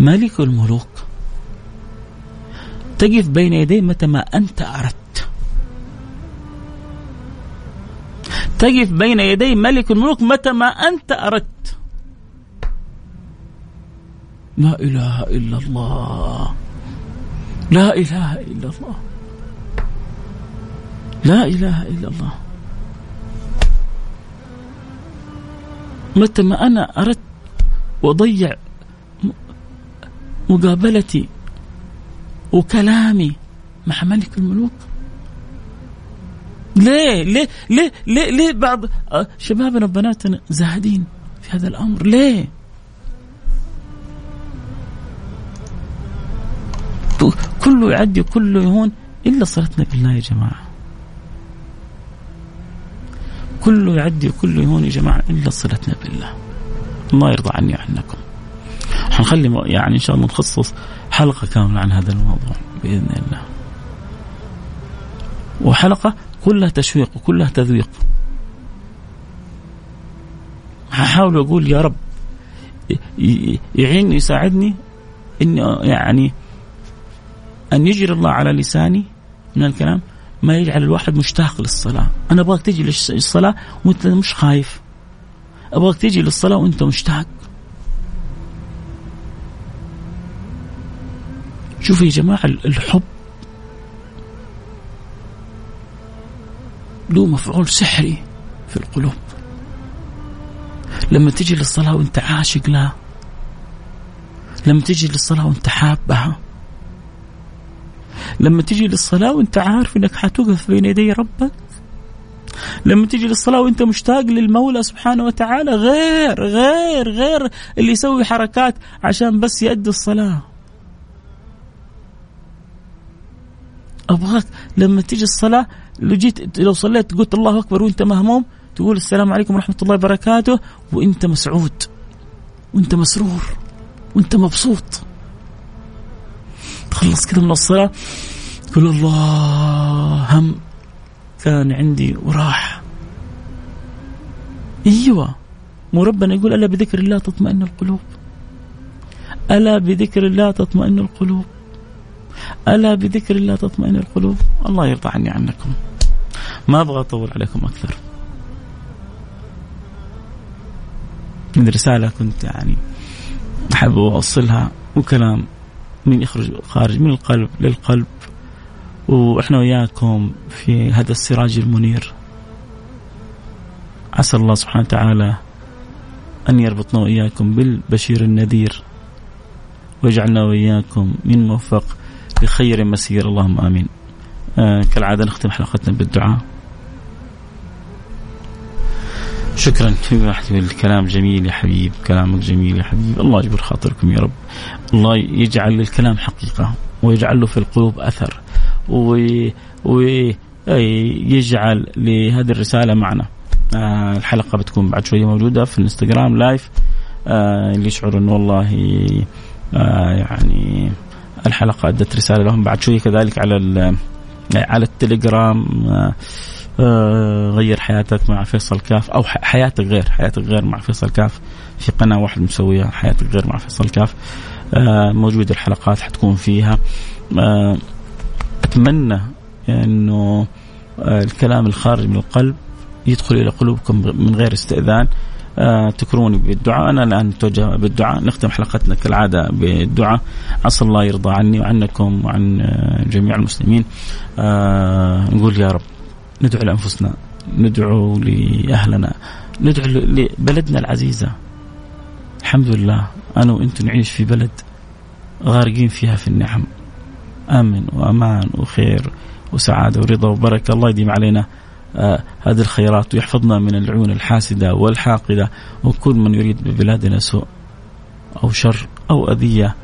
مالك الملوك تقف بين يديه متى ما أنت أردت، تقف بين يدي مالك الملوك متى ما أنت أردت. لا إله إلا الله، لا إله إلا الله، لا إله إلا الله. متى ما أنا أردت وأضيع مقابلتي وكلامي مع ملك الملوك. ليه ليه ليه ليه, ليه بعض شبابنا وبناتنا زاهدين في هذا الأمر؟ ليه؟ كله يعدي وكله يهون إلا صلتنا بالله يا جماعة. كله يعدي وكله يهون يا جماعة إلا صلتنا بالله. الله يرضى عني وعنكم. حنخلي يعني إن شاء الله نخصص حلقة كاملة عن هذا الموضوع بإذن الله، وحلقة كلها تشويق وكلها تذويق. هحاول أقول يا رب يعين يساعدني إن يعني أن يجري الله على لساني من الكلام ما يجعل الواحد مشتاق للصلاة. أنا أبغاك تجي للصلاة وأنت مش خايف، أبغاك تجي للصلاة وأنت مشتاق. شوفوا يا جماعة، الحب له مفعول سحري في القلوب. لما تجي للصلاة وأنت عاشق لها، لما تجي للصلاة وأنت حابها، لما تجي للصلاة وانت عارف انك حتوقف بين يدي ربك، لما تجي للصلاة وانت مشتاق للمولى سبحانه وتعالى، غير غير غير اللي يسوي حركات عشان بس يؤدي الصلاة. أبغاك لما تجي الصلاة لو جيت لو صليت قلت الله أكبر وانت مهموم، تقول السلام عليكم ورحمة الله وبركاته وانت مسعود وانت مسرور وانت مبسوط. خلص كده من الصلاة تقول الله هم كان عندي وراح. ايوه، مو ربنا يقول ألا بذكر الله تطمئن القلوب، ألا بذكر الله تطمئن القلوب، ألا بذكر الله تطمئن القلوب. الله يرضى عني عنكم، ما أبغى أطول عليكم أكثر. من رسالة كنت يعني أحب أوصلها، وكلام من يخرج خارج من القلب للقلب، وإحنا وياكم في هذا السراج المنير. عسى الله سبحانه وتعالى أن يربطنا وإياكم بالبشير النذير، ويجعلنا وإياكم من موفق لخير مسير. اللهم آمين. آه كالعادة نختم حلقتنا بالدعاء. شكرا يا حبيبي، الكلام جميل يا حبيب، كلامك جميل يا حبيب. الله يجبر خاطركم يا رب، الله يجعل الكلام حقيقة ويجعل له في القلوب أثر، ويجعل لهذه الرسالة معنا. آه الحلقة بتكون بعد شوية موجودة في الانستجرام لايف. آه اللي يشعر أنه والله آه يعني الحلقة أدت رسالة لهم، بعد شوية كذلك على على التليجرام. آه غير حياتك مع فيصل كاف، أو حياتك غير حياتك غير مع فيصل كاف، في قناة واحد مسويها حياتك غير مع فيصل كاف. موجود الحلقات حتكون فيها. أتمنى أنه الكلام الخارج من القلب يدخل إلى قلوبكم من غير استئذان. تكروني بالدعاء. أنا الآن أتوجه بالدعاء، نختم حلقتنا كالعادة بالدعاء. عسى الله يرضى عني وعنكم وعن جميع المسلمين. نقول يا رب، ندعو لأنفسنا، ندعو لأهلنا، ندعو لبلدنا العزيزة. الحمد لله أنا وإنتم نعيش في بلد غارقين فيها في النعم، أمن وأمان وخير وسعادة ورضا وبركة. الله يديم علينا هذه الخيرات ويحفظنا من العيون الحاسدة والحاقدة وكل من يريد ببلادنا سوء أو شر أو أذية.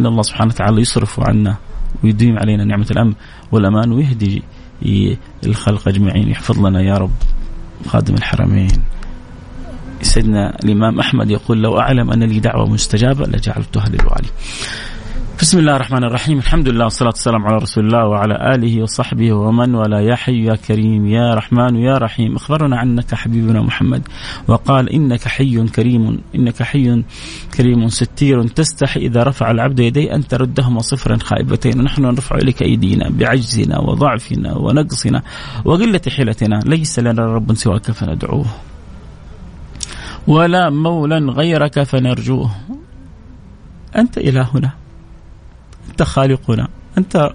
إن الله سبحانه وتعالى يصرف عنا ويديم علينا نعمة الأمن والأمان ويهدي الخلق أجمعين. يحفظ لنا يا رب خادم الحرمين. سيدنا الإمام أحمد يقول لو أعلم أن لي دعوة مستجابة لجعلتها للوالي. بسم الله الرحمن الرحيم. الحمد لله والصلاة والسلام على رسول الله وعلى آله وصحبه ومن ولا. يا حي يا كريم يا رحمن يا رحيم. أخبرنا عنك حبيبنا محمد وقال إنك حي كريم إنك حي كريم ستير تستحي إذا رفع العبد يديه أن تردهما صفرا خائبتين. ونحن نرفع إليك أيدينا بعجزنا وضعفنا ونقصنا وقلة حيلتنا. ليس لنا رب سواك فندعوه ولا مولا غيرك فنرجوه. أنت إلهنا أنت خالقنا أنت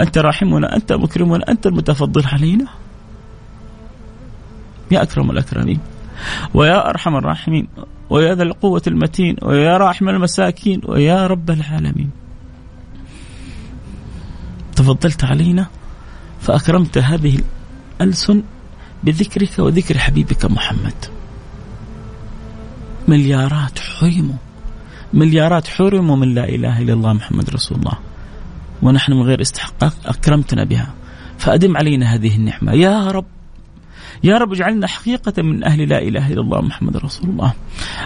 أنت راحمنا أنت مكرمنا أنت المتفضل علينا يا أكرم الأكرمين ويا أرحم الراحمين ويا ذا القوة المتين ويا راحم المساكين ويا رب العالمين. تفضلت علينا فأكرمت هذه الألسن بذكرك وذكر حبيبك محمد. مليارات حرموا مليارات حرموا من لا إله إلا الله محمد رسول الله ونحن من غير استحقاق أكرمتنا بها. فأدم علينا هذه النعمة يا رب يا رب. اجعلنا حقيقة من أهل لا إله إلا الله محمد رسول الله.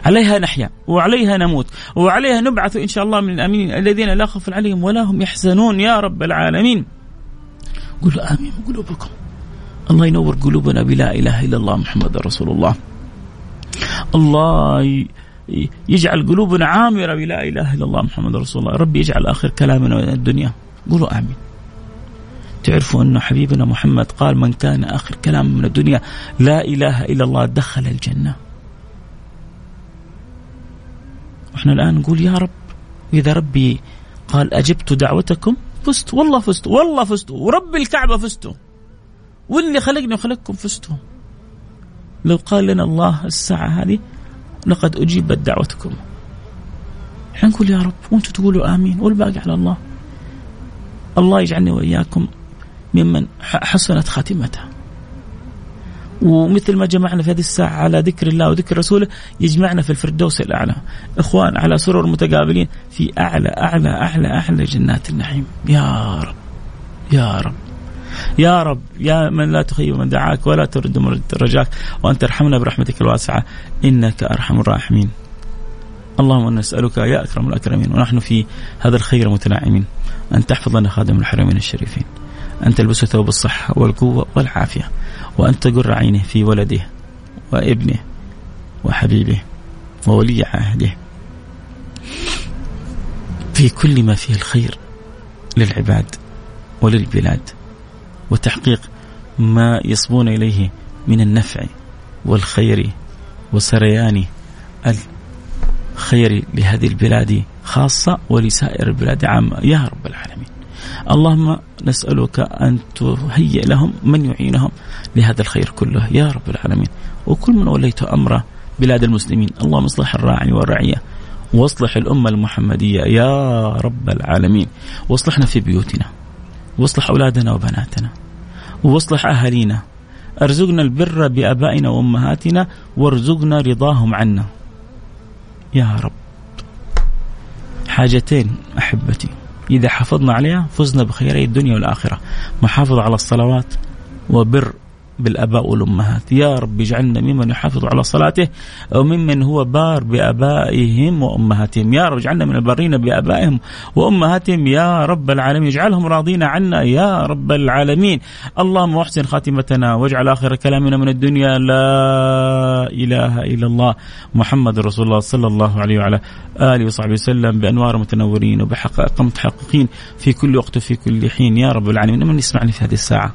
عليها نحيا وعليها نموت وعليها نبعث إن شاء الله من الآمنين الذين لا خوف عليهم ولا هم يحزنون يا رب العالمين. قولوا آمين قلوبكم. الله ينور قلوبنا بلا إله إلا الله محمد رسول الله. الله يجعل قلوبنا عامرة بلا إله إلا الله محمد رسول الله. ربي يجعل آخر كلامنا من الدنيا. قولوا آمين. تعرفوا أن حبيبنا محمد قال من كان آخر كلامه من الدنيا لا إله إلا الله دخل الجنة. وإحنا الآن نقول يا رب. وإذا ربي قال أجبت دعوتكم فزت والله فزت والله فزت ورب الكعبة فزت واللي خلقني وخلقكم فزتوا. لو قال لنا الله الساعة هذه لقد أجيبت دعوتكم حنقول يا رب وانتم تقولوا آمين والباقي على الله. الله يجعلني وإياكم ممن حسنت خاتمتها. ومثل ما جمعنا في هذه الساعة على ذكر الله وذكر رسوله يجمعنا في الفردوس الأعلى إخوان على سرر متقابلين في أعلى أعلى أعلى أعلى جنات النعيم. يا رب يا رب يا رب يا من لا تخيب من دعاك ولا ترد من رجاك وأن ترحمنا برحمتك الواسعة إنك أرحم الراحمين. اللهم نسألك يا أكرم الأكرمين ونحن في هذا الخير متناعمين أن تحفظ لنا خادم الحرمين الشريفين أن تلبسه ثوب الصحة والقوة والعافية وأن تقر عينه في ولده وابنه وحبيبه وولي عهده في كل ما فيه الخير للعباد وللبلاد وتحقيق ما يصبون إليه من النفع والخير وسريان الخير لهذه البلاد خاصة ولسائر البلاد عامة يا رب العالمين. اللهم نسألك أن تهيئ لهم من يعينهم لهذا الخير كله يا رب العالمين. وكل من وليته أمره بلاد المسلمين اللهم اصلح الراعي والرعية واصلح الأمة المحمدية يا رب العالمين. واصلحنا في بيوتنا واصلح أولادنا وبناتنا واصلح أهالينا. أرزقنا البر بآبائنا وأمهاتنا وارزقنا رضاهم عنا يا رب. حاجتين أحبتي إذا حافظنا عليها فزنا بخيري الدنيا والآخرة. محافظة على الصلوات وبر بالآباء والأمهات. يا رب اجعلنا ممن يحافظ على صلاته وممن هو بار بآبائهم وأمهاتهم. يا رب اجعلنا من البارين بآبائهم وأمهاتهم يا رب العالمين. اجعلهم راضين عنا يا رب العالمين. اللهم احسن خاتمتنا واجعل آخر كلامنا من الدنيا لا إله إلا الله محمد رسول الله صلى الله عليه وعلى آله وصحبه وسلم بأنوار متنورين وبحقائق متحققين في كل وقت وفي كل حين يا رب العالمين. من يسمعني في هذه الساعة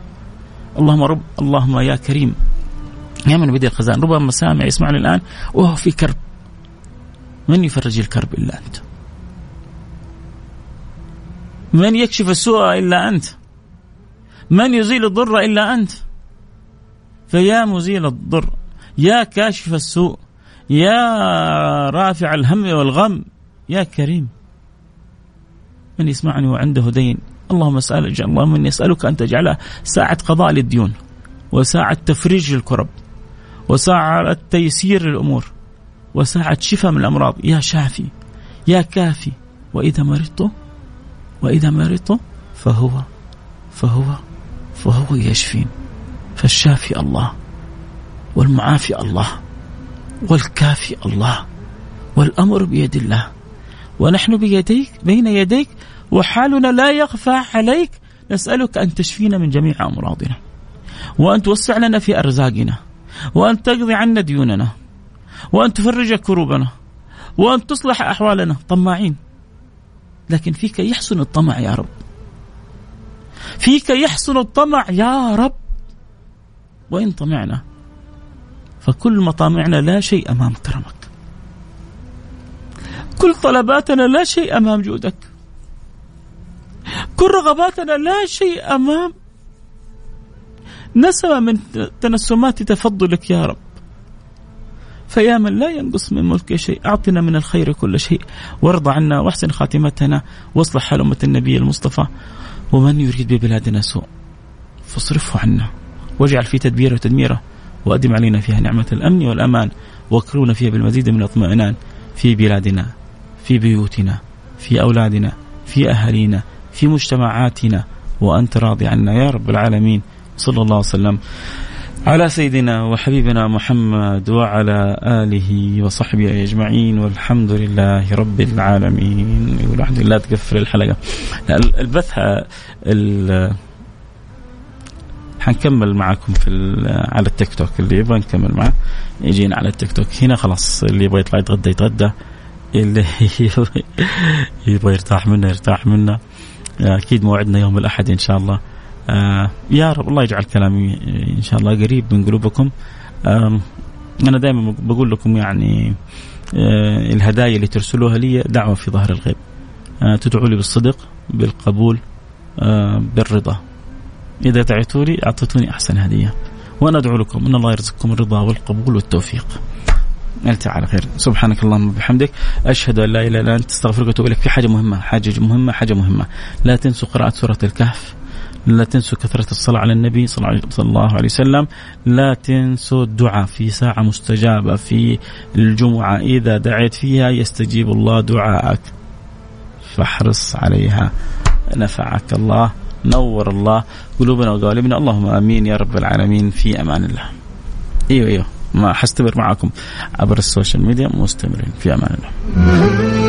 اللهم رب اللهم يا كريم يا من بدي الخزان. ربما سامع يسمعني الآن وهو في كرب من يفرج الكرب إلا أنت. من يكشف السوء إلا أنت. من يزيل الضر إلا أنت. فيا مزيل الضر يا كاشف السوء يا رافع الهم والغم يا كريم. من يسمعني وعنده دين اللهم اسأل اللهم اني اسألك ان تجعلها ساعة قضاء للديون وساعة تفريج الكرب، وساعة تيسير الأمور، وساعة شفاء من الأمراض. يا شافي يا كافي، وإذا مرضت وإذا مرضت فهو فهو فهو يشفين. فالشافي الله، والمعافي الله، والكافي الله، والأمر بيد الله، ونحن بيديك بين يديك، وحالنا لا يخفى عليك. نسألك أن تشفينا من جميع أمراضنا، وأن توسع لنا في أرزاقنا، وأن تقضي عنا ديوننا، وأن تفرج كروبنا، وأن تصلح أحوالنا. طماعين، لكن فيك يحسن الطمع يا رب، فيك يحسن الطمع يا رب. وإن طمعنا فكل مطامعنا لا شيء أمام كرمك، كل طلباتنا لا شيء أمام جودك، كل رغباتنا لا شيء أمام نسمة من تنسمات تفضلك يا رب. فيا من لا ينقص من ملك شيء، أعطنا من الخير كل شيء، وارض عنا واحسن خاتمتنا، واصلح حال أمة النبي المصطفى. ومن يريد ببلادنا سوء فاصرفه عنا، واجعل في تدبيره وتدميره، وأدم علينا فيها نعمة الأمن والأمان، واكرمنا فيها بالمزيد من الاطمئنان، في بلادنا، في بيوتنا، في أولادنا، في أهالينا، في مجتمعاتنا، وأنت راضي عنا يا رب العالمين. صلى الله وسلم على سيدنا وحبيبنا محمد وعلى آله وصحبه أجمعين، والحمد لله رب العالمين. والحمد لله. تقفل الحلقة البثها ال... حنكمل معكم في على التيك توك، اللي يبغى نكمل معه يجينا على التيك توك. هنا خلاص، اللي يبغى يطلع يتغدى يتغدى، اللي يبغى يرتاح منا يرتاح منا. أكيد موعدنا يوم الأحد إن شاء الله. آه يا رب الله يجعل كلامي إن شاء الله قريب من قلوبكم. أنا دائما بقول لكم يعني آه الهدايا اللي ترسلوها لي دعوة في ظهر الغيب. آه تدعوا لي بالصدق، بالقبول، آه بالرضا. إذا دعيتوا لي أعطيتوني أحسن هدية، وأنا أدعو لكم أن الله يرزقكم الرضا والقبول والتوفيق. أنت على خير. سبحانك اللهم وبحمدك، أشهد أن لا إله إلا أنت، استغفرك وأتوب إليك. في حاجة مهمة، حاجة مهمة، حاجة مهمة. لا تنسوا قراءة سورة الكهف، لا تنسوا كثرة الصلاة على النبي صلى الله عليه وسلم، لا تنسوا الدعاء في ساعة مستجابة في الجمعة، إذا دعيت فيها يستجيب الله دعاءك، فاحرص عليها. نفعك الله، نور الله قلوبنا وقالبنا، اللهم آمين يا رب العالمين. في أمان الله. ايوه ايوه ما حستمر معكم عبر السوشيال ميديا، مستمرين في أمان الله.